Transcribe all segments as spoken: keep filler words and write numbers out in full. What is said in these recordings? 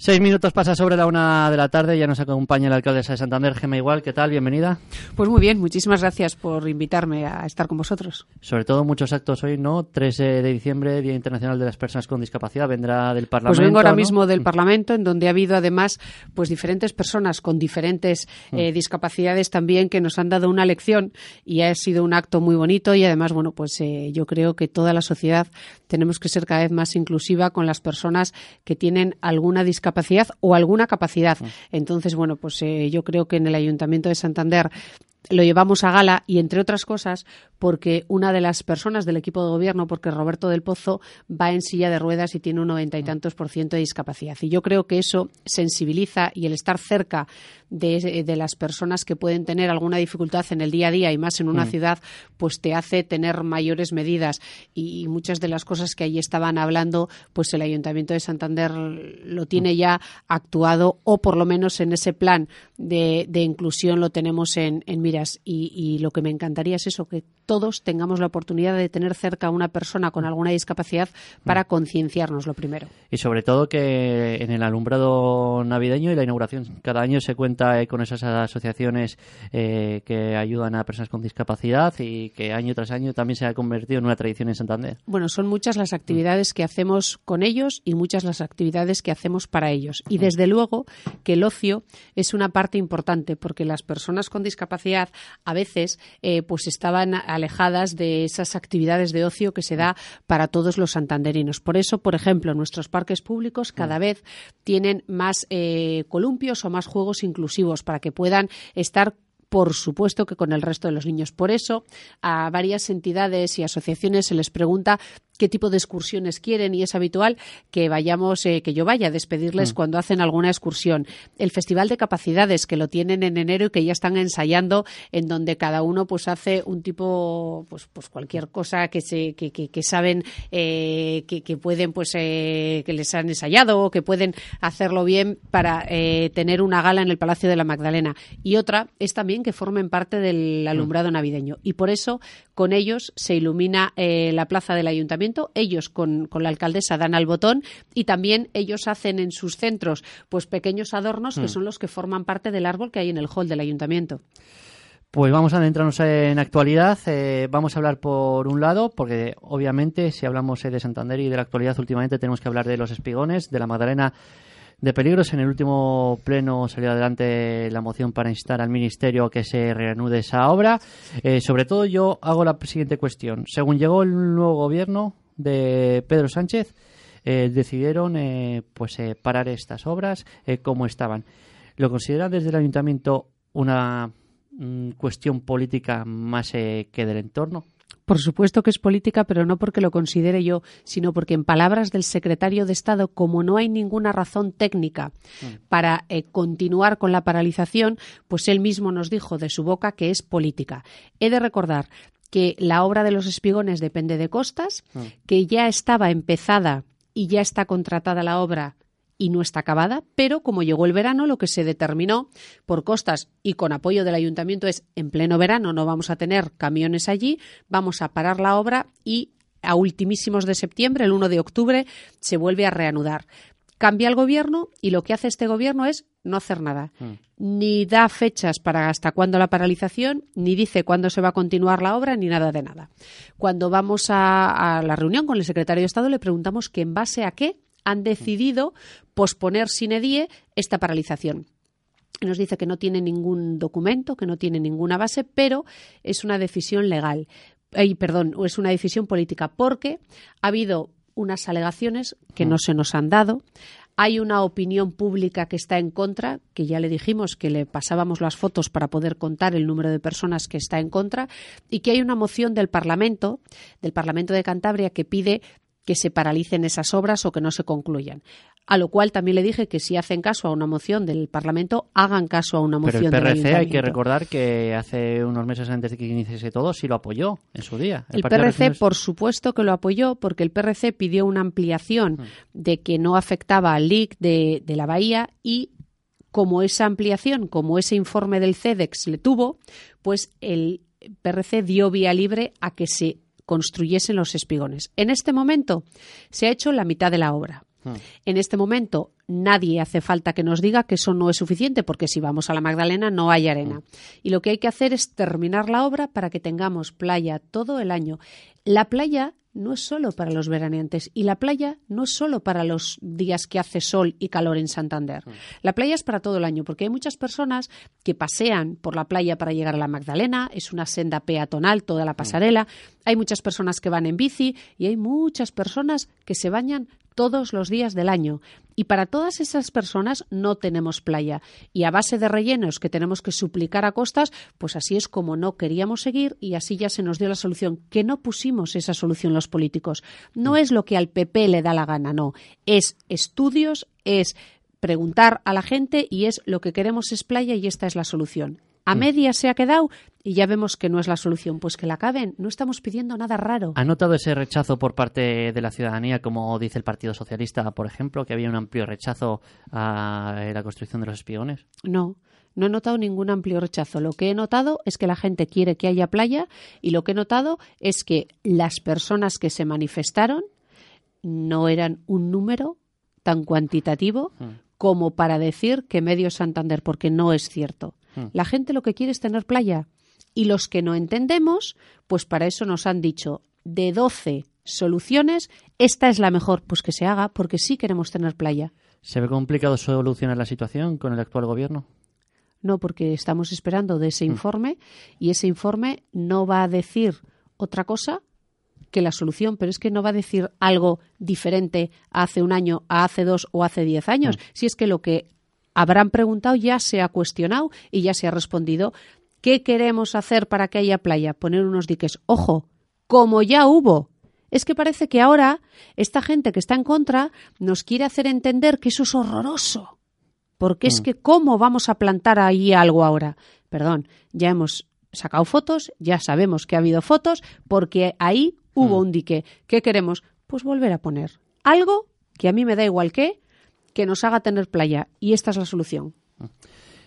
Seis minutos pasa sobre la una de la tarde, ya nos acompaña la alcaldesa de Santander, Gemma Igual. ¿Qué tal? Bienvenida. Pues muy bien, muchísimas gracias por invitarme a estar con vosotros. Sobre todo muchos actos hoy, ¿no? trece de diciembre, Día Internacional de las Personas con Discapacidad, vendrá del Parlamento. Pues vengo ahora ¿no? mismo del Parlamento, en donde ha habido además pues diferentes personas con diferentes eh, discapacidades también que nos han dado una lección, y ha sido un acto muy bonito. Y además, bueno, pues eh, yo creo que toda la sociedad tenemos que ser cada vez más inclusiva con las personas que tienen alguna discapacidad capacidad o alguna capacidad. Entonces, bueno, pues eh, yo creo que en el Ayuntamiento de Santander lo llevamos a gala, y entre otras cosas porque una de las personas del equipo de gobierno, porque Roberto del Pozo, va en silla de ruedas y tiene un noventa y tantos por ciento de discapacidad, y yo creo que eso sensibiliza, y el estar cerca de, de las personas que pueden tener alguna dificultad en el día a día, y más en una mm. ciudad, pues te hace tener mayores medidas, y, y muchas de las cosas que allí estaban hablando, pues el Ayuntamiento de Santander lo tiene mm. ya actuado, o por lo menos en ese plan de, de inclusión lo tenemos en, en miras, y, y lo que me encantaría es eso, que todos tengamos la oportunidad de tener cerca a una persona con alguna discapacidad para concienciarnos lo primero. Y sobre todo que en el alumbrado navideño y la inauguración cada año se cuenta con esas asociaciones eh, que ayudan a personas con discapacidad, y que año tras año también se ha convertido en una tradición en Santander. Bueno, son muchas las actividades que hacemos con ellos y muchas las actividades que hacemos para ellos. Y desde luego que el ocio es una parte importante, porque las personas con discapacidad a veces eh, pues estaban a alejadas de esas actividades de ocio que se da para todos los santanderinos. Por eso, por ejemplo, nuestros parques públicos cada vez tienen más eh, columpios o más juegos inclusivos para que puedan estar, por supuesto, que con el resto de los niños. Por eso, a varias entidades y asociaciones se les pregunta qué tipo de excursiones quieren, y es habitual que vayamos, eh, que yo vaya a despedirles mm. cuando hacen alguna excursión. El Festival de Capacidades, que lo tienen en enero y que ya están ensayando, en donde cada uno pues hace un tipo, pues, pues cualquier cosa que se, que, que, que saben eh, que, que pueden, pues eh, que les han ensayado o que pueden hacerlo bien para eh, tener una gala en el Palacio de la Magdalena. Y otra es también que formen parte del alumbrado mm. navideño. Y por eso con ellos se ilumina eh, la plaza del Ayuntamiento. Ellos con, con la alcaldesa dan al botón, y también ellos hacen en sus centros pues pequeños adornos mm. que son los que forman parte del árbol que hay en el hall del ayuntamiento. Pues vamos a adentrarnos en actualidad. Eh, vamos a hablar por un lado, porque obviamente si hablamos de Santander y de la actualidad últimamente tenemos que hablar de los espigones, de la Magdalena de Peligros. En el último pleno salió adelante la moción para instar al Ministerio a que se reanude esa obra. Eh, sobre todo yo hago la siguiente cuestión. Según llegó el nuevo gobierno de Pedro Sánchez, eh, decidieron eh, pues eh, parar estas obras eh, como estaban. ¿Lo consideran desde el Ayuntamiento una mm, cuestión política más eh, que del entorno? Por supuesto que es política, pero no porque lo considere yo, sino porque, en palabras del secretario de Estado, como no hay ninguna razón técnica para eh, continuar con la paralización, pues él mismo nos dijo de su boca que es política. He de recordar que la obra de los espigones depende de Costas, que ya estaba empezada y ya está contratada la obra y no está acabada, pero como llegó el verano, lo que se determinó por Costas y con apoyo del ayuntamiento es: en pleno verano no vamos a tener camiones allí, vamos a parar la obra, y a ultimísimos de septiembre, el uno de octubre, se vuelve a reanudar. Cambia el gobierno, y lo que hace este gobierno es no hacer nada. Mm. Ni da fechas para hasta cuándo la paralización, ni dice cuándo se va a continuar la obra, ni nada de nada. Cuando vamos a, a la reunión con el secretario de Estado, le preguntamos que en base a qué han decidido posponer sine die esta paralización. Nos dice que no tiene ningún documento, que no tiene ninguna base, pero es una decisión legal. Eh, perdón, es una decisión política, porque ha habido unas alegaciones que no se nos han dado. Hay una opinión pública que está en contra, que ya le dijimos que le pasábamos las fotos para poder contar el número de personas que está en contra, y que hay una moción del Parlamento, del Parlamento de Cantabria, que pide que se paralicen esas obras o que no se concluyan. A lo cual también le dije que si hacen caso a una moción del Parlamento, hagan caso a una moción del Ayuntamiento. Pero el P R C, hay que recordar que hace unos meses antes de que iniciase todo, sí lo apoyó en su día. El, el P R C, por supuesto que lo apoyó, porque el P R C pidió una ampliación de que no afectaba al L I C de, de la bahía, y como esa ampliación, como ese informe del CEDEX le tuvo, pues el P R C dio vía libre a que se construyesen los espigones. En este momento se ha hecho la mitad de la obra. Ah. En este momento nadie hace falta que nos diga que eso no es suficiente, porque si vamos a la Magdalena no hay arena. Ah. Y lo que hay que hacer es terminar la obra para que tengamos playa todo el año. La playa no es solo para los veraneantes, y la playa no es solo para los días que hace sol y calor en Santander. Sí. La playa es para todo el año, porque hay muchas personas que pasean por la playa para llegar a la Magdalena, es una senda peatonal toda la pasarela, sí. Hay muchas personas que van en bici y hay muchas personas que se bañan todos los días del año. Y para todas esas personas no tenemos playa. Y a base de rellenos que tenemos que suplicar a costas, pues así es como no queríamos seguir, y así ya se nos dio la solución. Que no pusimos esa solución los políticos. No es lo que al P P le da la gana, no. Es estudios, es preguntar a la gente, y es lo que queremos es playa, y esta es la solución. A media se ha quedado y ya vemos que no es la solución. Pues que la acaben, no estamos pidiendo nada raro. ¿Ha notado ese rechazo por parte de la ciudadanía, como dice el Partido Socialista, por ejemplo, que había un amplio rechazo a la construcción de los espigones? No, no he notado ningún amplio rechazo. Lo que he notado es que la gente quiere que haya playa, y lo que he notado es que las personas que se manifestaron no eran un número tan cuantitativo como para decir que medio Santander, porque no es cierto. La gente lo que quiere es tener playa. Y los que no entendemos, pues para eso nos han dicho, de doce soluciones, esta es la mejor. Pues que se haga, porque sí queremos tener playa. ¿Se ve complicado solucionar la situación con el actual gobierno? No, porque estamos esperando de ese informe, mm. y ese informe no va a decir otra cosa que la solución, pero es que no va a decir algo diferente a hace un año, a hace dos o hace diez años. Mm. Si es que lo que habrán preguntado ya se ha cuestionado y ya se ha respondido. ¿Qué queremos hacer para que haya playa? Poner unos diques. Ojo, como ya hubo. Es que parece que ahora esta gente que está en contra nos quiere hacer entender que eso es horroroso. Porque mm. es que ¿cómo vamos a plantar ahí algo ahora? Perdón, ya hemos sacado fotos, ya sabemos que ha habido fotos, porque ahí hubo mm. un dique. ¿Qué queremos? Pues volver a poner algo que a mí me da igual qué, que nos haga tener playa, y esta es la solución.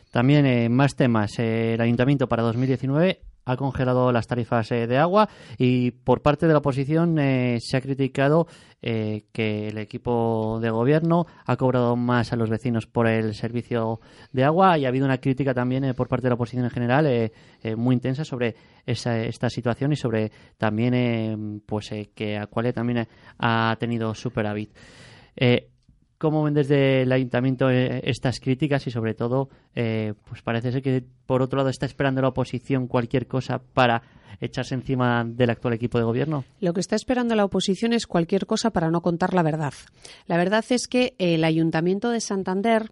También eh, más temas. Eh, el Ayuntamiento para dos mil diecinueve ha congelado las tarifas eh, de agua, y por parte de la oposición eh, se ha criticado eh, que el equipo de gobierno ha cobrado más a los vecinos por el servicio de agua, y ha habido una crítica también eh, por parte de la oposición en general eh, eh, muy intensa sobre esa, esta situación, y sobre también eh, pues eh, que Aqualia también eh, ha tenido superávit. Eh, ¿Cómo ven desde el Ayuntamiento estas críticas? Y sobre todo, eh, pues parece ser que por otro lado está esperando la oposición cualquier cosa para echarse encima del actual equipo de gobierno. Lo que está esperando la oposición es cualquier cosa para no contar la verdad. La verdad es que el Ayuntamiento de Santander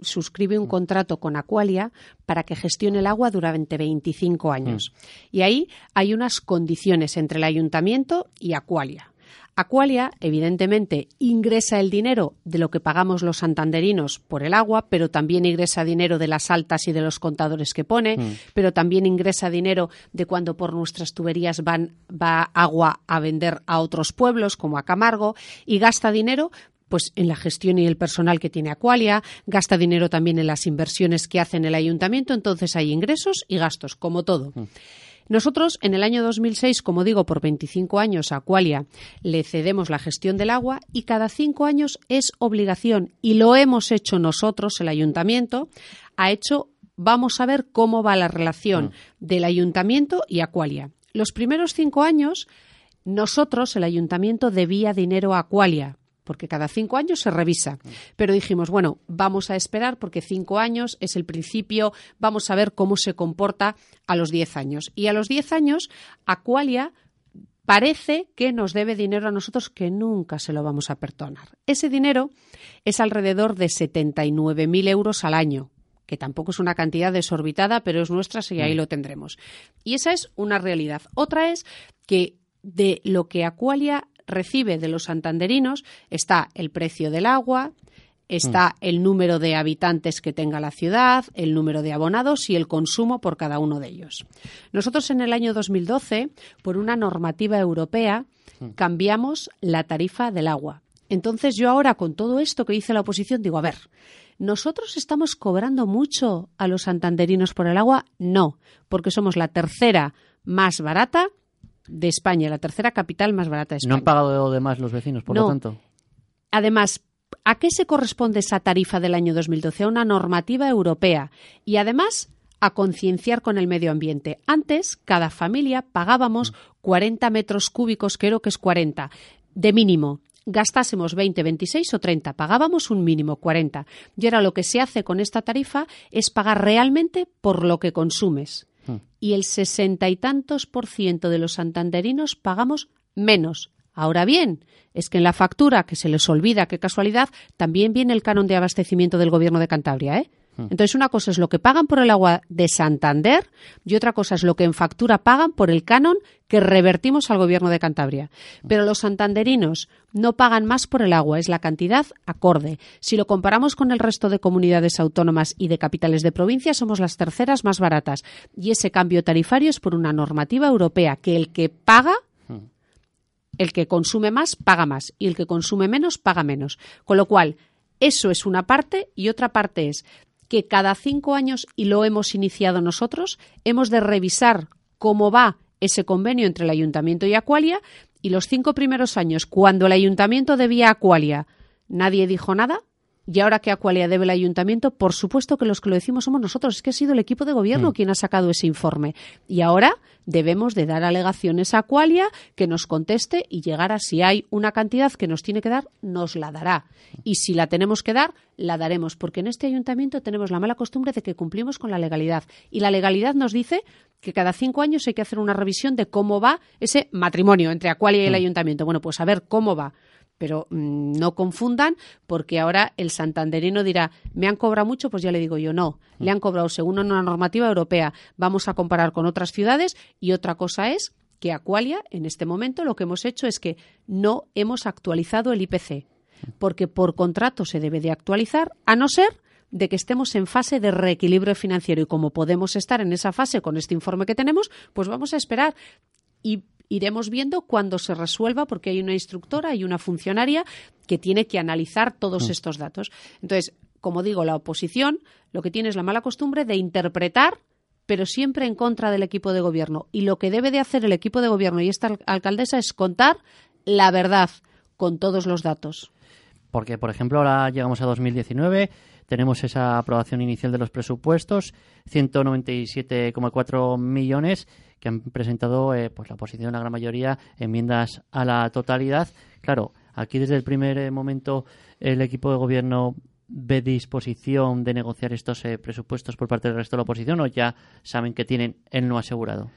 suscribe un contrato con Aqualia para que gestione el agua durante veinticinco años. Mm. Y ahí hay unas condiciones entre el Ayuntamiento y Aqualia. Aqualia, evidentemente, ingresa el dinero de lo que pagamos los santanderinos por el agua, pero también ingresa dinero de las altas y de los contadores que pone, mm. pero también ingresa dinero de cuando por nuestras tuberías van, va agua a vender a otros pueblos, como a Camargo, y gasta dinero pues en la gestión y el personal que tiene Aqualia, gasta dinero también en las inversiones que hace en el Ayuntamiento. Entonces hay ingresos y gastos, como todo. Mm. Nosotros, en el año dos mil seis, como digo, por veinticinco años a Aqualia le cedemos la gestión del agua, y cada cinco años es obligación, y lo hemos hecho nosotros. El Ayuntamiento ha hecho, vamos a ver cómo va la relación mm. del Ayuntamiento y Aqualia. Los primeros cinco años, nosotros, el Ayuntamiento, debía dinero a Aqualia, porque cada cinco años se revisa. Pero dijimos, bueno, vamos a esperar, porque cinco años es el principio, vamos a ver cómo se comporta a los diez años. Y a los diez años, Aqualia parece que nos debe dinero a nosotros que nunca se lo vamos a perdonar. Ese dinero es alrededor de setenta y nueve mil euros al año, que tampoco es una cantidad desorbitada, pero es nuestra, y ahí lo tendremos. Y esa es una realidad. Otra es que de lo que Aqualia recibe de los santanderinos está el precio del agua, está el número de habitantes que tenga la ciudad, el número de abonados y el consumo por cada uno de ellos. Nosotros en el año dos mil doce, por una normativa europea, cambiamos la tarifa del agua. Entonces yo ahora, con todo esto que dice la oposición, digo, a ver, ¿nosotros estamos cobrando mucho a los santanderinos por el agua? No, porque somos la tercera más barata de España, la tercera capital más barata de España. ¿No han pagado de más los vecinos, por no. lo tanto? Además, ¿a qué se corresponde esa tarifa del año dos mil doce? A una normativa europea y, además, a concienciar con el medio ambiente. Antes, cada familia pagábamos cuarenta metros cúbicos, creo que es cuarenta, de mínimo. Gastásemos veinte, veintiséis o treinta, pagábamos un mínimo, cuarenta. Y ahora lo que se hace con esta tarifa es pagar realmente por lo que consumes. Y el sesenta y tantos por ciento de los santanderinos pagamos menos. Ahora bien, es que en la factura, que se les olvida, qué casualidad, también viene el canon de abastecimiento del Gobierno de Cantabria, ¿eh? Entonces, una cosa es lo que pagan por el agua de Santander y otra cosa es lo que en factura pagan por el canon que revertimos al Gobierno de Cantabria. Pero los santanderinos no pagan más por el agua, es la cantidad acorde. Si lo comparamos con el resto de comunidades autónomas y de capitales de provincia, somos las terceras más baratas. Y ese cambio tarifario es por una normativa europea, que el que paga, el que consume más, paga más, y el que consume menos, paga menos. Con lo cual, eso es una parte, y otra parte es que cada cinco años, y lo hemos iniciado nosotros, hemos de revisar cómo va ese convenio entre el Ayuntamiento y Aqualia, y los cinco primeros años, cuando el Ayuntamiento debía a Aqualia, nadie dijo nada, y ahora que Aqualia debe al Ayuntamiento, por supuesto que los que lo decimos somos nosotros, es que ha sido el equipo de gobierno mm. quien ha sacado ese informe, y ahora debemos de dar alegaciones a Aqualia, que nos conteste y llegar a si hay una cantidad que nos tiene que dar, nos la dará, y si la tenemos que dar, la daremos, porque en este ayuntamiento tenemos la mala costumbre de que cumplimos con la legalidad. Y la legalidad nos dice que cada cinco años hay que hacer una revisión de cómo va ese matrimonio entre Aqualia y el ayuntamiento. Bueno, pues a ver cómo va. Pero mmm, no confundan, porque ahora el santanderino dirá, ¿me han cobrado mucho? Pues ya le digo yo, no. Le han cobrado según una normativa europea. Vamos a comparar con otras ciudades. Y otra cosa es que Aqualia, en este momento, lo que hemos hecho es que no hemos actualizado el I P C. Porque por contrato se debe de actualizar, a no ser de que estemos en fase de reequilibrio financiero. Y como podemos estar en esa fase con este informe que tenemos, pues vamos a esperar y iremos viendo cuando se resuelva, porque hay una instructora y una funcionaria que tiene que analizar todos sí. estos datos. Entonces, como digo, la oposición lo que tiene es la mala costumbre de interpretar, pero siempre en contra del equipo de gobierno. Y lo que debe de hacer el equipo de gobierno y esta alcaldesa es contar la verdad con todos los datos. Porque, por ejemplo, ahora llegamos a dos mil diecinueve, tenemos esa aprobación inicial de los presupuestos, ciento noventa y siete coma cuatro millones que han presentado eh, pues la oposición, la gran mayoría, enmiendas a la totalidad. Claro, aquí desde el primer momento el equipo de gobierno ve disposición de negociar estos eh, presupuestos por parte del resto de la oposición, o ya saben que tienen el no asegurado.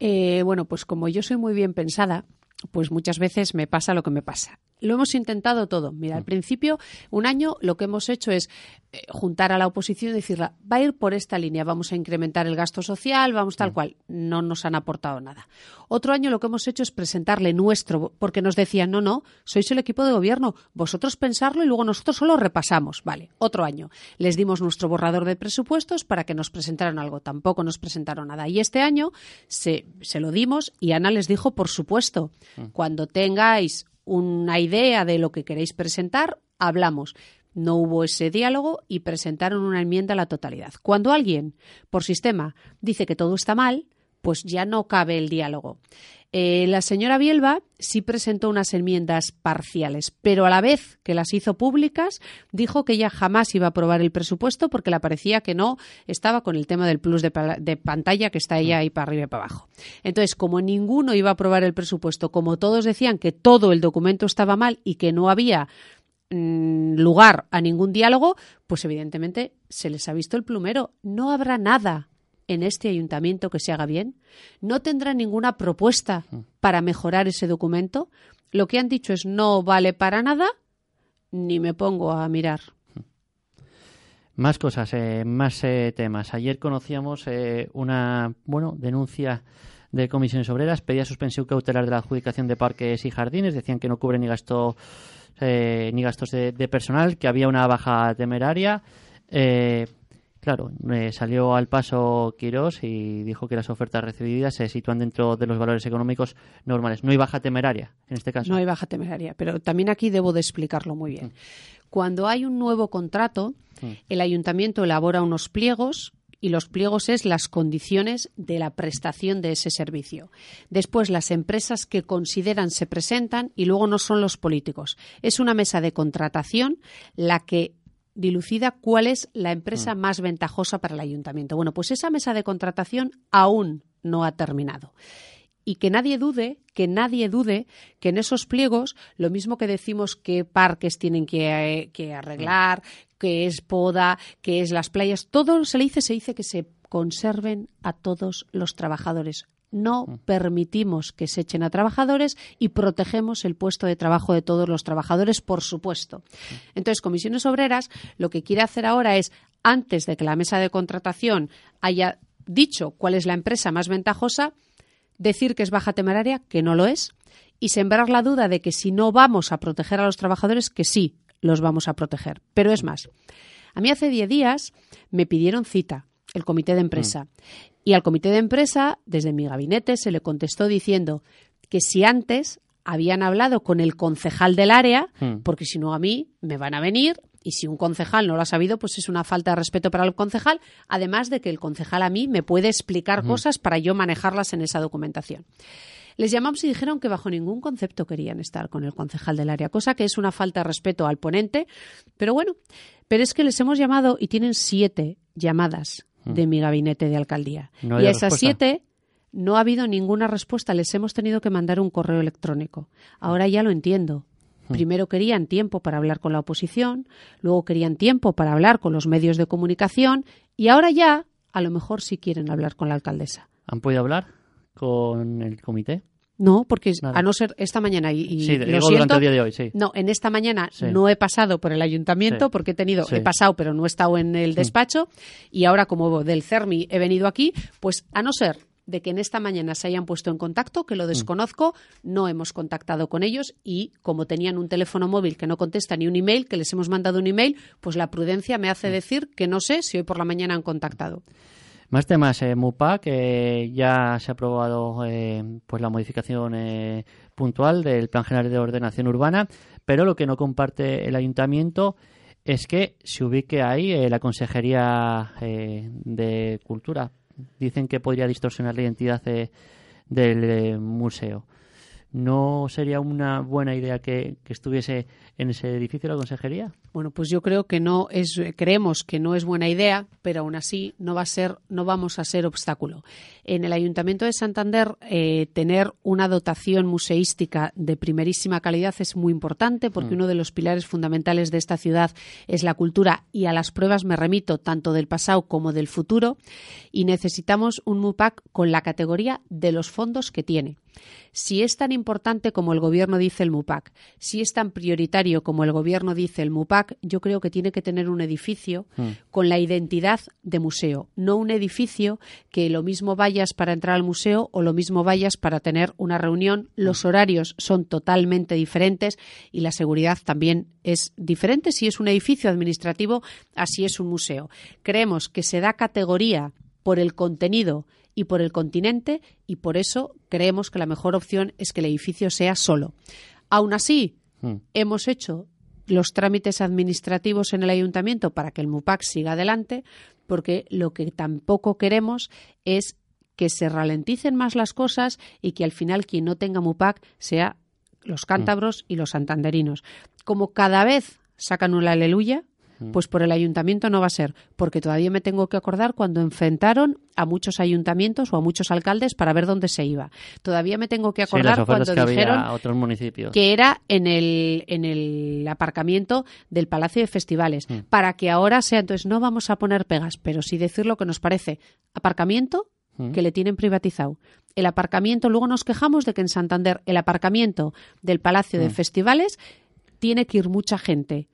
Eh, bueno, pues como yo soy muy bien pensada, pues muchas veces me pasa lo que me pasa. Lo hemos intentado todo. Mira, al principio, un año, lo que hemos hecho es eh, juntar a la oposición y decirle, va a ir por esta línea, vamos a incrementar el gasto social, vamos tal cual. No nos han aportado nada. Otro año lo que hemos hecho es presentarle nuestro, porque nos decían, no, no, sois el equipo de gobierno, vosotros pensarlo y luego nosotros solo repasamos. Vale, otro año. Les dimos nuestro borrador de presupuestos para que nos presentaran algo. Tampoco nos presentaron nada. Y este año se, se lo dimos y Ana les dijo, por supuesto, cuando tengáis una idea de lo que queréis presentar, hablamos. No hubo ese diálogo y presentaron una enmienda a la totalidad. Cuando alguien, por sistema, dice que todo está mal, pues ya no cabe el diálogo. Eh, la señora Bielba sí presentó unas enmiendas parciales, pero a la vez que las hizo públicas, dijo que ella jamás iba a aprobar el presupuesto porque le parecía que no estaba con el tema del plus de, pa- de pantalla que está ella ahí para arriba y para abajo. Entonces, como ninguno iba a aprobar el presupuesto, como todos decían que todo el documento estaba mal y que no había mmm, lugar a ningún diálogo, pues evidentemente se les ha visto el plumero. No habrá nada en este ayuntamiento que se haga bien, no tendrá ninguna propuesta para mejorar ese documento. Lo que han dicho es no vale para nada, ni me pongo a mirar. Más cosas, eh, más eh, temas. Ayer conocíamos eh, una bueno denuncia de Comisiones Obreras pedía suspensión cautelar de la adjudicación de parques y jardines. Decían que no cubre ni gasto eh, ni gastos de, de personal, que había una baja temeraria. Eh, Claro, eh, salió al paso Quirós y dijo que las ofertas recibidas se sitúan dentro de los valores económicos normales. No hay baja temeraria en este caso. No hay baja temeraria, pero también aquí debo de explicarlo muy bien. Mm. Cuando hay un nuevo contrato, mm. el ayuntamiento elabora unos pliegos y los pliegos es las condiciones de la prestación de ese servicio. Después las empresas que consideran se presentan y luego no son los políticos. Es una mesa de contratación la que dilucida cuál es la empresa más ventajosa para el ayuntamiento. Bueno, pues esa mesa de contratación aún no ha terminado. Y que nadie dude, que nadie dude que en esos pliegos, lo mismo que decimos qué parques tienen que, que arreglar, qué es poda, qué es las playas, todo se le dice, se dice que se conserven a todos los trabajadores. No permitimos que se echen a trabajadores y protegemos el puesto de trabajo de todos los trabajadores, por supuesto. Entonces, Comisiones Obreras lo que quiere hacer ahora es, antes de que la mesa de contratación haya dicho cuál es la empresa más ventajosa, decir que es baja temeraria, que no lo es, y sembrar la duda de que si no vamos a proteger a los trabajadores, que sí los vamos a proteger. Pero es más, a mí hace diez días me pidieron cita el comité de empresa. Y al comité de empresa, desde mi gabinete, se le contestó diciendo que si antes habían hablado con el concejal del área, mm. porque si no a mí me van a venir, y si un concejal no lo ha sabido, pues es una falta de respeto para el concejal, además de que el concejal a mí me puede explicar mm. cosas para yo manejarlas en esa documentación. Les llamamos y dijeron que bajo ningún concepto querían estar con el concejal del área, cosa que es una falta de respeto al ponente, pero bueno, pero es que les hemos llamado y tienen siete llamadas de mi gabinete de alcaldía. No y a esas siete no ha habido ninguna respuesta. Les hemos tenido que mandar un correo electrónico. Ahora ya lo entiendo. Hmm. Primero querían tiempo para hablar con la oposición, luego querían tiempo para hablar con los medios de comunicación y ahora ya a lo mejor sí quieren hablar con la alcaldesa. ¿Han podido hablar con el comité? No, porque nada. A no ser esta mañana y, y sí, lo digo, siento, durante el día de hoy, sí. No, en esta mañana sí. No he pasado por el ayuntamiento sí. porque he tenido, sí. he pasado pero no he estado en el despacho sí. y ahora como del CERMI he venido aquí, pues a no ser de que en esta mañana se hayan puesto en contacto, que lo desconozco, mm. no hemos contactado con ellos y como tenían un teléfono móvil que no contesta ni un email, que les hemos mandado un email, pues la prudencia me hace mm. decir que no sé si hoy por la mañana han contactado. Más temas, eh, MUPAC, que eh, ya se ha aprobado eh, pues la modificación eh, puntual del Plan General de Ordenación Urbana, pero lo que no comparte el Ayuntamiento es que se ubique ahí eh, la Consejería eh, de Cultura. Dicen que podría distorsionar la identidad eh, del eh, museo. ¿No sería una buena idea que, que estuviese en ese edificio la consejería? Bueno, pues yo creo que no es, creemos que no es buena idea, pero aún así no va a ser, no vamos a ser obstáculo. En el Ayuntamiento de Santander eh, tener una dotación museística de primerísima calidad es muy importante porque mm. uno de los pilares fundamentales de esta ciudad es la cultura y a las pruebas me remito tanto del pasado como del futuro y necesitamos un MUPAC con la categoría de los fondos que tiene. Si es tan importante como el Gobierno dice el MUPAC, si es tan prioritario como el Gobierno dice el MUPAC, yo creo que tiene que tener un edificio mm. con la identidad de museo, no un edificio que lo mismo vayas para entrar al museo o lo mismo vayas para tener una reunión. Los horarios son totalmente diferentes y la seguridad también es diferente. Si es un edificio administrativo, así es un museo. Creemos que se da categoría por el contenido y por el continente y por eso creemos que la mejor opción es que el edificio sea solo. Aún así, mm. hemos hecho los trámites administrativos en el ayuntamiento para que el MUPAC siga adelante porque lo que tampoco queremos es que se ralenticen más las cosas y que al final quien no tenga MUPAC sea los cántabros mm. y los santanderinos. Como cada vez sacan una aleluya, pues por el ayuntamiento no va a ser, porque todavía me tengo que acordar cuando enfrentaron a muchos ayuntamientos o a muchos alcaldes para ver dónde se iba. Todavía me tengo que acordar sí, cuando que dijeron a otros municipios. Que era en el, en el aparcamiento del Palacio de Festivales, mm. para que ahora sea, entonces no vamos a poner pegas, pero sí decir lo que nos parece. Aparcamiento mm. que le tienen privatizado. El aparcamiento, luego nos quejamos de que en Santander el aparcamiento del Palacio mm. de Festivales tiene que ir mucha gente.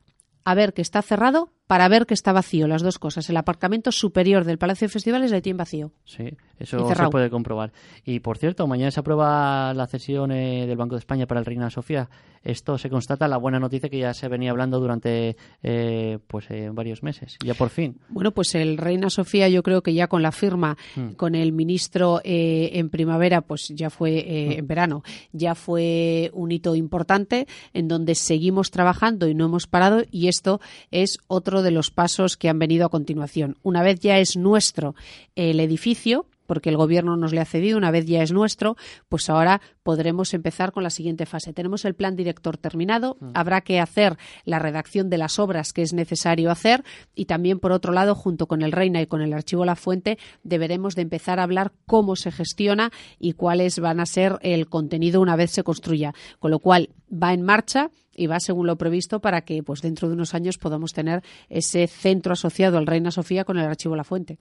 A ver, que está cerrado para ver que está vacío, las dos cosas. El aparcamiento superior del Palacio de Festivales le tiene vacío. Sí, eso se puede comprobar. Y, por cierto, mañana se aprueba la cesión eh, del Banco de España para el Reina Sofía. Esto se constata, la buena noticia que ya se venía hablando durante eh, pues eh, varios meses. Ya por fin. Bueno, pues el Reina Sofía, yo creo que ya con la firma, mm. con el ministro eh, en primavera, pues ya fue eh, mm. en verano, ya fue un hito importante en donde seguimos trabajando y no hemos parado, y esto es otro de los pasos que han venido a continuación. Una vez ya es nuestro el edificio, porque el gobierno nos le ha cedido, una vez ya es nuestro, pues ahora podremos empezar con la siguiente fase. Tenemos el plan director terminado, habrá que hacer la redacción de las obras que es necesario hacer, y también, por otro lado, junto con el Reina y con el Archivo La Fuente, deberemos de empezar a hablar cómo se gestiona y cuáles van a ser el contenido una vez se construya. Con lo cual, va en marcha y va según lo previsto para que pues dentro de unos años podamos tener ese centro asociado al Reina Sofía con el Archivo La Fuente.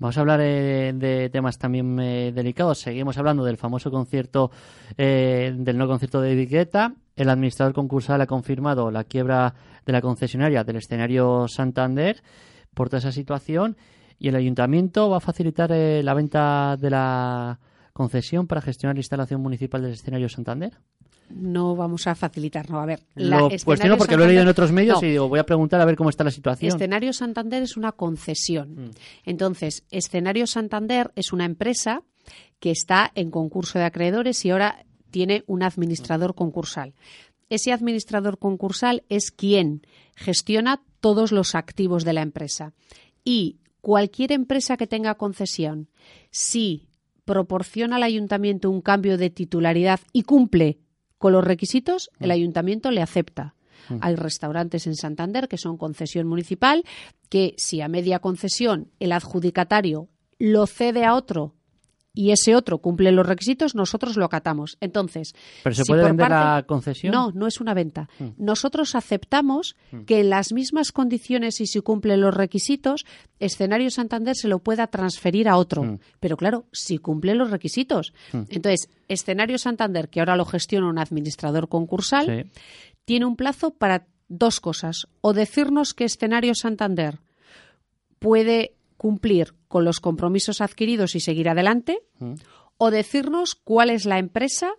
Vamos a hablar eh, de temas también eh, delicados. Seguimos hablando del famoso concierto, eh, del no concierto de etiqueta. El administrador concursal ha confirmado la quiebra de la concesionaria del Escenario Santander por toda esa situación, y el ayuntamiento va a facilitar eh, la venta de la concesión para gestionar la instalación municipal del Escenario Santander. No vamos a facilitar, no. A ver, la lo cuestiono porque Santander, lo he leído en otros medios, no, y digo, voy a preguntar a ver cómo está la situación. Escenario Santander es una concesión. Mm. Entonces, Escenario Santander es una empresa que está en concurso de acreedores y ahora tiene un administrador concursal. Ese administrador concursal es quien gestiona todos los activos de la empresa. Y cualquier empresa que tenga concesión, si proporciona al ayuntamiento un cambio de titularidad y cumple con los requisitos, el ayuntamiento le acepta. Hay restaurantes en Santander que son concesión municipal, que si a media concesión el adjudicatario lo cede a otro y ese otro cumple los requisitos, nosotros lo acatamos. Entonces, ¿pero se si puede vender parte, la concesión? No, no es una venta. Mm. Nosotros aceptamos mm. que en las mismas condiciones y si cumple los requisitos, Escenario Santander se lo pueda transferir a otro. Mm. Pero claro, si cumple los requisitos. Mm. Entonces, Escenario Santander, que ahora lo gestiona un administrador concursal, sí, tiene un plazo para dos cosas. O decirnos que Escenario Santander puede cumplir con los compromisos adquiridos y seguir adelante, mm. o decirnos cuál es la empresa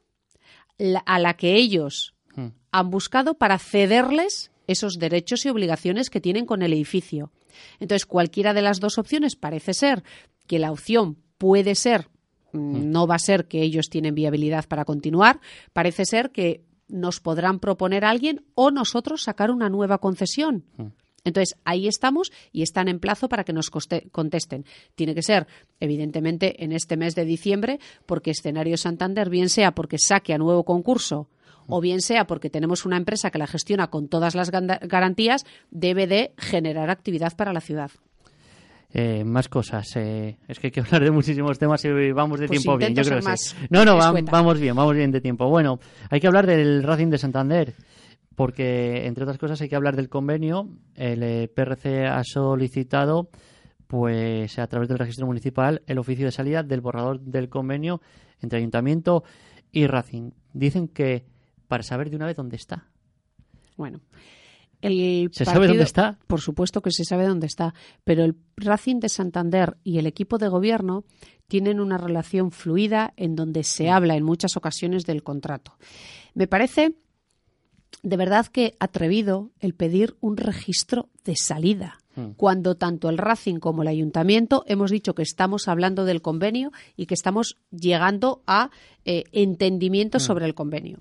a la que ellos mm. han buscado para cederles esos derechos y obligaciones que tienen con el edificio. Entonces, cualquiera de las dos opciones parece ser que la opción puede ser, mm. no va a ser que ellos tienen viabilidad para continuar, parece ser que nos podrán proponer a alguien o nosotros sacar una nueva concesión. Mm. Entonces, ahí estamos y están en plazo para que nos contesten. Tiene que ser, evidentemente, en este mes de diciembre, porque Escenario Santander, bien sea porque saque a nuevo concurso o bien sea porque tenemos una empresa que la gestiona con todas las garantías, debe de generar actividad para la ciudad. Eh, más cosas. Eh, es que hay que hablar de muchísimos temas y vamos de pues tiempo bien. Yo creo que sí. No, no, va, vamos bien, vamos bien de tiempo. Bueno, hay que hablar del Racing de Santander, porque, entre otras cosas, hay que hablar del convenio. El eh, P R C ha solicitado, pues a través del registro municipal, el oficio de salida del borrador del convenio entre Ayuntamiento y Racing. Dicen que para saber de una vez dónde está. Bueno, el ¿se partido, sabe dónde está? Por supuesto que se sabe dónde está, pero el Racing de Santander y el equipo de gobierno tienen una relación fluida en donde se habla en muchas ocasiones del contrato. Me parece de verdad que atrevido el pedir un registro de salida, mm. cuando tanto el Racing como el Ayuntamiento hemos dicho que estamos hablando del convenio y que estamos llegando a eh, entendimiento mm. sobre el convenio.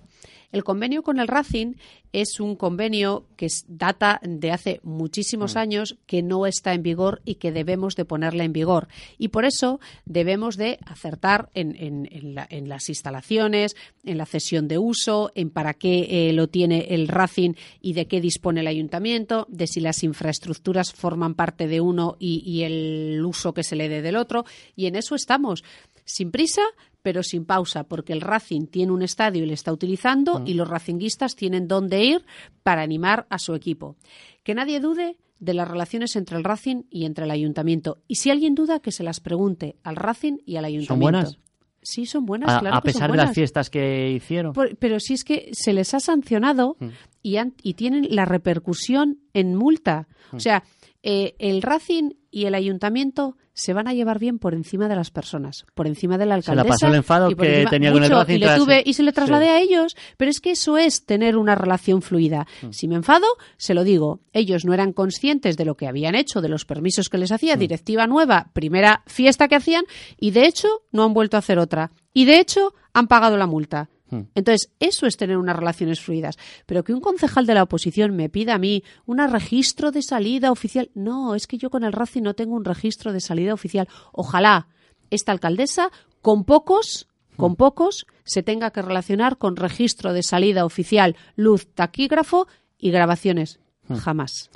El convenio con el Racing es un convenio que data de hace muchísimos mm. años, que no está en vigor y que debemos de ponerla en vigor. Y por eso debemos de acertar en, en, en, la, en las instalaciones, en la cesión de uso, en para qué eh, lo tiene el Racing y de qué dispone el Ayuntamiento, de si las infraestructuras forman parte de uno y, y el uso que se le dé del otro. Y en eso estamos, sin prisa, pero sin pausa, porque el Racing tiene un estadio y le está utilizando, mm. y los racinguistas tienen dónde ir para animar a su equipo. Que nadie dude de las relaciones entre el Racing y entre el Ayuntamiento. Y si alguien duda, que se las pregunte al Racing y al Ayuntamiento. ¿Son buenas? Sí, son buenas, a, claro a que son buenas. A pesar de las fiestas que hicieron. Por, pero si es que se les ha sancionado mm. y, han, y tienen la repercusión en multa. Mm. O sea, eh, el Racing y el ayuntamiento se van a llevar bien por encima de las personas, por encima de la alcaldesa. Se la pasó el enfado que encima, tenía mucho, con el Racing. Y, le tuve, y se le trasladé sí. a ellos, pero es que eso es tener una relación fluida. Mm. Si me enfado, se lo digo. Ellos no eran conscientes de lo que habían hecho, de los permisos que les hacía, mm. directiva nueva, primera fiesta que hacían, y de hecho no han vuelto a hacer otra. Y de hecho han pagado la multa. Entonces, eso es tener unas relaciones fluidas. Pero que un concejal de la oposición me pida a mí un registro de salida oficial. No, es que yo con el Racing no tengo un registro de salida oficial. Ojalá esta alcaldesa, con pocos, con pocos, se tenga que relacionar con registro de salida oficial, luz, taquígrafo y grabaciones. Jamás.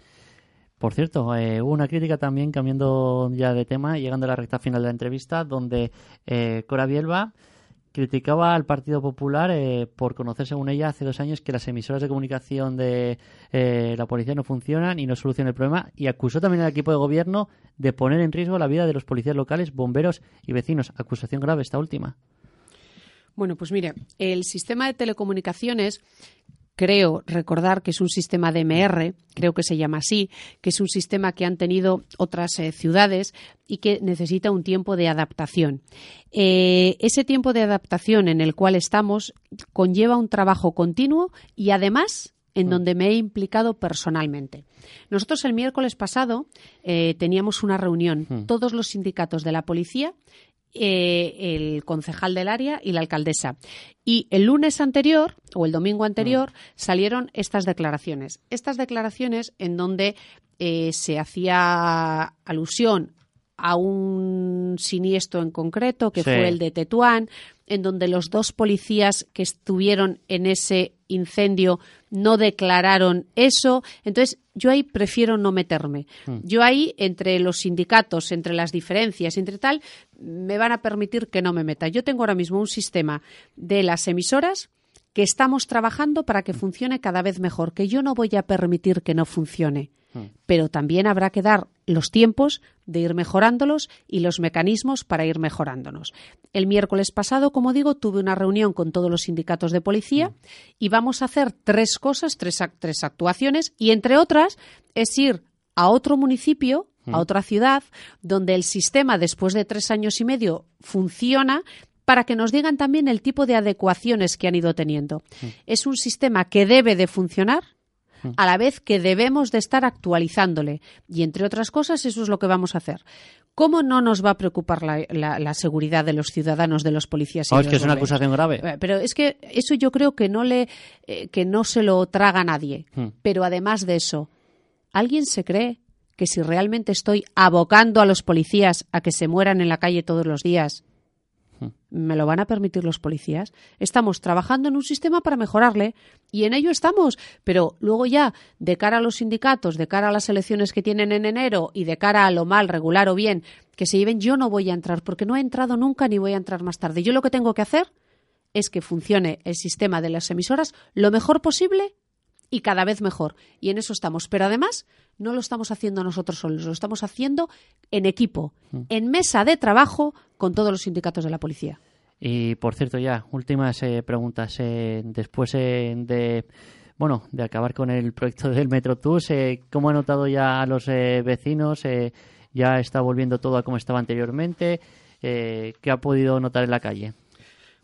Por cierto, eh, hubo una crítica también, cambiando ya de tema, llegando a la recta final de la entrevista, donde eh, Cora Bielba criticaba al Partido Popular eh, por conocer, según ella, hace dos años que las emisoras de comunicación de eh, la policía no funcionan y no solucionan el problema, y acusó también al equipo de gobierno de poner en riesgo la vida de los policías locales, bomberos y vecinos. Acusación grave esta última. Bueno, pues mire, el sistema de telecomunicaciones, creo recordar que es un sistema D M R, creo que se llama así, que es un sistema que han tenido otras eh, ciudades y que necesita un tiempo de adaptación. Eh, ese tiempo de adaptación en el cual estamos conlleva un trabajo continuo y además en donde me he implicado personalmente. Nosotros el miércoles pasado eh, teníamos una reunión, todos los sindicatos de la policía, Eh, el concejal del área y la alcaldesa. Y el lunes anterior o el domingo anterior salieron estas declaraciones. Estas declaraciones en donde eh, se hacía alusión a un siniestro en concreto, que sí. fue el de Tetuán, en donde los dos policías que estuvieron en ese incendio no declararon eso. Entonces, yo ahí prefiero no meterme. Yo ahí, entre los sindicatos, entre las diferencias, entre tal, me van a permitir que no me meta. Yo tengo ahora mismo un sistema de las emisoras que estamos trabajando para que funcione cada vez mejor, que yo no voy a permitir que no funcione. Pero también habrá que dar los tiempos de ir mejorándolos y los mecanismos para ir mejorándonos. El miércoles pasado, como digo, tuve una reunión con todos los sindicatos de policía y vamos a hacer tres cosas, tres, tres actuaciones, y entre otras es ir a otro municipio, a otra ciudad, donde el sistema después de tres años y medio funciona, para que nos digan también el tipo de adecuaciones que han ido teniendo. Es un sistema que debe de funcionar, a la vez que debemos de estar actualizándole. Y, entre otras cosas, eso es lo que vamos a hacer. ¿Cómo no nos va a preocupar la, la, la seguridad de los ciudadanos, de los policías? Y oh, de es los que es una acusación grave. Pero es que eso yo creo que no, le, eh, que no se lo traga a nadie. Hmm. Pero, además de eso, ¿alguien se cree que si realmente estoy abocando a los policías a que se mueran en la calle todos los días, me lo van a permitir los policías? Estamos trabajando en un sistema para mejorarle y en ello estamos, pero luego ya de cara a los sindicatos, de cara a las elecciones que tienen en enero y de cara a lo mal, regular o bien que se lleven, yo no voy a entrar porque no he entrado nunca ni voy a entrar más tarde. Yo lo que tengo que hacer es que funcione el sistema de las emisoras lo mejor posible y cada vez mejor, y en eso estamos, pero además no lo estamos haciendo nosotros solos, lo estamos haciendo en equipo, en mesa de trabajo con todos los sindicatos de la policía. Y, por cierto, ya, últimas eh, preguntas. Eh, después eh, de bueno de acabar con el proyecto del MetroTUS, eh, ¿cómo han notado ya a los eh, vecinos? Eh, ¿Ya está volviendo todo a como estaba anteriormente? Eh, ¿Qué ha podido notar en la calle?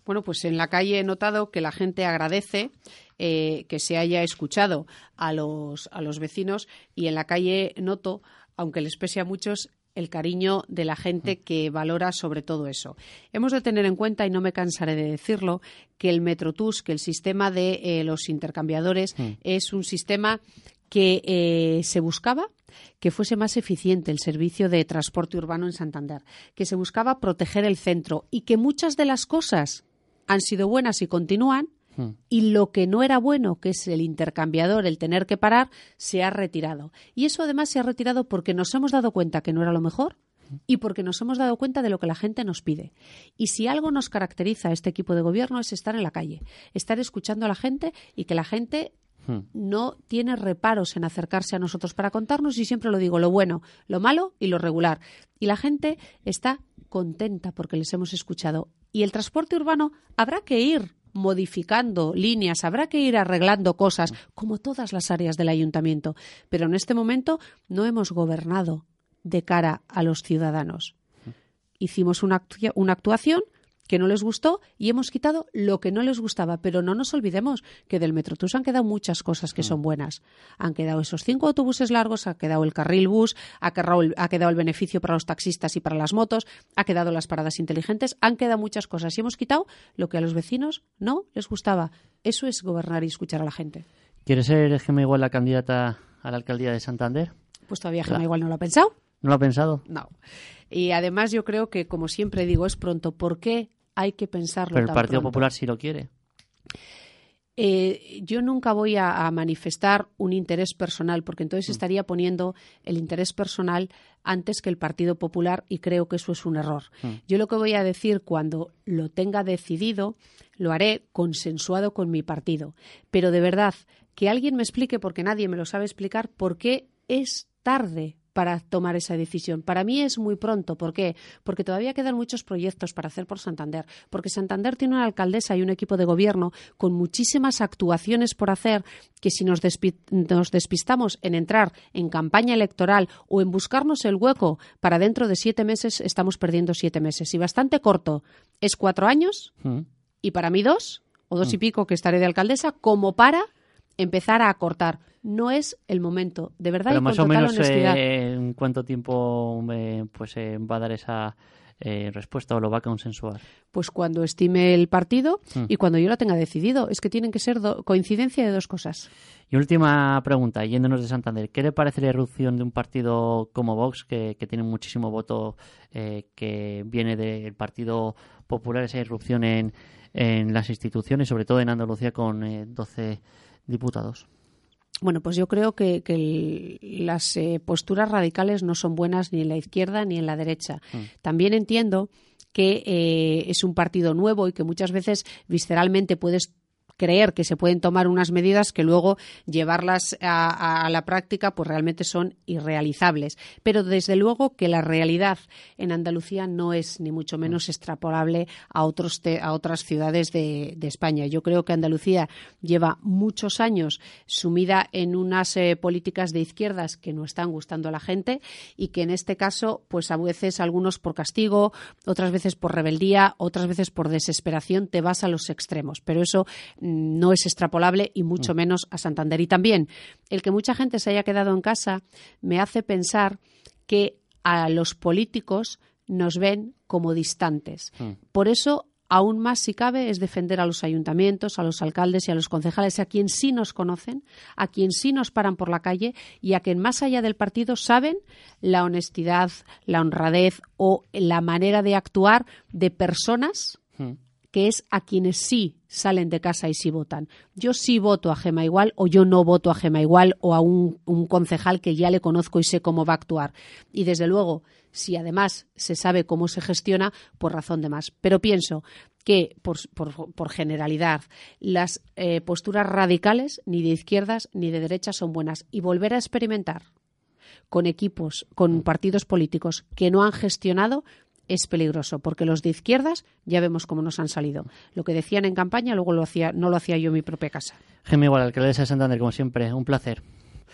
Bueno, pues en la calle he notado que la gente agradece eh, que se haya escuchado a los, a los vecinos, y en la calle noto, aunque les pese a muchos, el cariño de la gente que valora sobre todo eso. Hemos de tener en cuenta, y no me cansaré de decirlo, que el MetroTUS, que el sistema de eh, los intercambiadores, sí. es un sistema que eh, se buscaba que fuese más eficiente el servicio de transporte urbano en Santander, que se buscaba proteger el centro y que muchas de las cosas han sido buenas y continúan, mm. y lo que no era bueno, que es el intercambiador, el tener que parar, se ha retirado. Y eso además se ha retirado porque nos hemos dado cuenta que no era lo mejor y porque nos hemos dado cuenta de lo que la gente nos pide. Y si algo nos caracteriza a este equipo de gobierno es estar en la calle, estar escuchando a la gente y que la gente mm. no tiene reparos en acercarse a nosotros para contarnos, y siempre lo digo, lo bueno, lo malo y lo regular. Y la gente está contenta porque les hemos escuchado. Y el transporte urbano habrá que ir modificando líneas, habrá que ir arreglando cosas, como todas las áreas del ayuntamiento. Pero en este momento no hemos gobernado de cara a los ciudadanos. Hicimos una, actu- una actuación que no les gustó y hemos quitado lo que no les gustaba. Pero no nos olvidemos que del MetroTUS han quedado muchas cosas que son buenas. Han quedado esos cinco autobuses largos, ha quedado el carril bus, ha quedado el, ha quedado el beneficio para los taxistas y para las motos, ha quedado las paradas inteligentes, han quedado muchas cosas. Y hemos quitado lo que a los vecinos no les gustaba. Eso es gobernar y escuchar a la gente. ¿Quieres ser Gemma Igual la candidata a la alcaldía de Santander? Pues todavía Gemma Igual no lo ha pensado. ¿No lo ha pensado? No. Y además yo creo que, como siempre digo, es pronto. ¿Por qué? Hay que pensarlo. Pero el Partido pronto. Popular sí lo quiere. Eh, yo nunca voy a, a manifestar un interés personal, porque entonces mm. estaría poniendo el interés personal antes que el Partido Popular, y creo que eso es un error. Mm. Yo lo que voy a decir, cuando lo tenga decidido, lo haré consensuado con mi partido. Pero de verdad, que alguien me explique, porque nadie me lo sabe explicar, por qué es tarde para tomar esa decisión. Para mí es muy pronto. ¿Por qué? Porque todavía quedan muchos proyectos para hacer por Santander. Porque Santander tiene una alcaldesa y un equipo de gobierno con muchísimas actuaciones por hacer, que si nos, despi- nos despistamos en entrar en campaña electoral o en buscarnos el hueco para dentro de siete meses, estamos perdiendo siete meses. Y bastante corto es cuatro años mm. y para mí dos o dos mm. y pico que estaré de alcaldesa, como para empezar a acortar. No es el momento, de verdad. Pero y con más o total menos, eh, ¿en cuánto tiempo eh, pues eh, va a dar esa eh, respuesta o lo va a consensuar? Pues cuando estime el partido mm. y cuando yo lo tenga decidido. Es que tienen que ser do- coincidencia de dos cosas. Y última pregunta, yéndonos de Santander. ¿Qué le parece la irrupción de un partido como Vox, que, que tiene muchísimo voto, eh, que viene del Partido Popular, esa irrupción en, en las instituciones, sobre todo en Andalucía, con eh, doce diputados? Bueno, pues yo creo que, que el, las eh, posturas radicales no son buenas ni en la izquierda ni en la derecha. Mm. También entiendo que eh, es un partido nuevo y que muchas veces visceralmente puedes creer que se pueden tomar unas medidas que luego llevarlas a, a la práctica pues realmente son irrealizables. Pero desde luego que la realidad en Andalucía no es ni mucho menos extrapolable a, otros te, a otras ciudades de, de España. Yo creo que Andalucía lleva muchos años sumida en unas eh, políticas de izquierdas que no están gustando a la gente y que en este caso pues a veces algunos por castigo, otras veces por rebeldía, otras veces por desesperación te vas a los extremos. Pero eso no es extrapolable y mucho menos a Santander. Y también el que mucha gente se haya quedado en casa me hace pensar que a los políticos nos ven como distantes. Por eso, aún más si cabe, es defender a los ayuntamientos, a los alcaldes y a los concejales, a quien sí nos conocen, a quien sí nos paran por la calle y a quien más allá del partido saben la honestidad, la honradez o la manera de actuar de personas que es a quienes sí salen de casa y sí votan. Yo sí voto a Gemma Igual o yo no voto a Gemma Igual o a un, un concejal que ya le conozco y sé cómo va a actuar. Y desde luego, si además se sabe cómo se gestiona, por razón de más. Pero pienso que, por, por, por generalidad, las eh, posturas radicales, ni de izquierdas ni de derechas, son buenas. Y volver a experimentar con equipos, con partidos políticos que no han gestionado, es peligroso, porque los de izquierdas ya vemos cómo nos han salido. Lo que decían en campaña, luego lo hacía, no lo hacía yo en mi propia casa. Gemma Igual, alcaldesa de Santander, como siempre, un placer.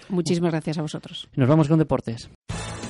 Muchísimas gracias a vosotros. Nos vamos con deportes.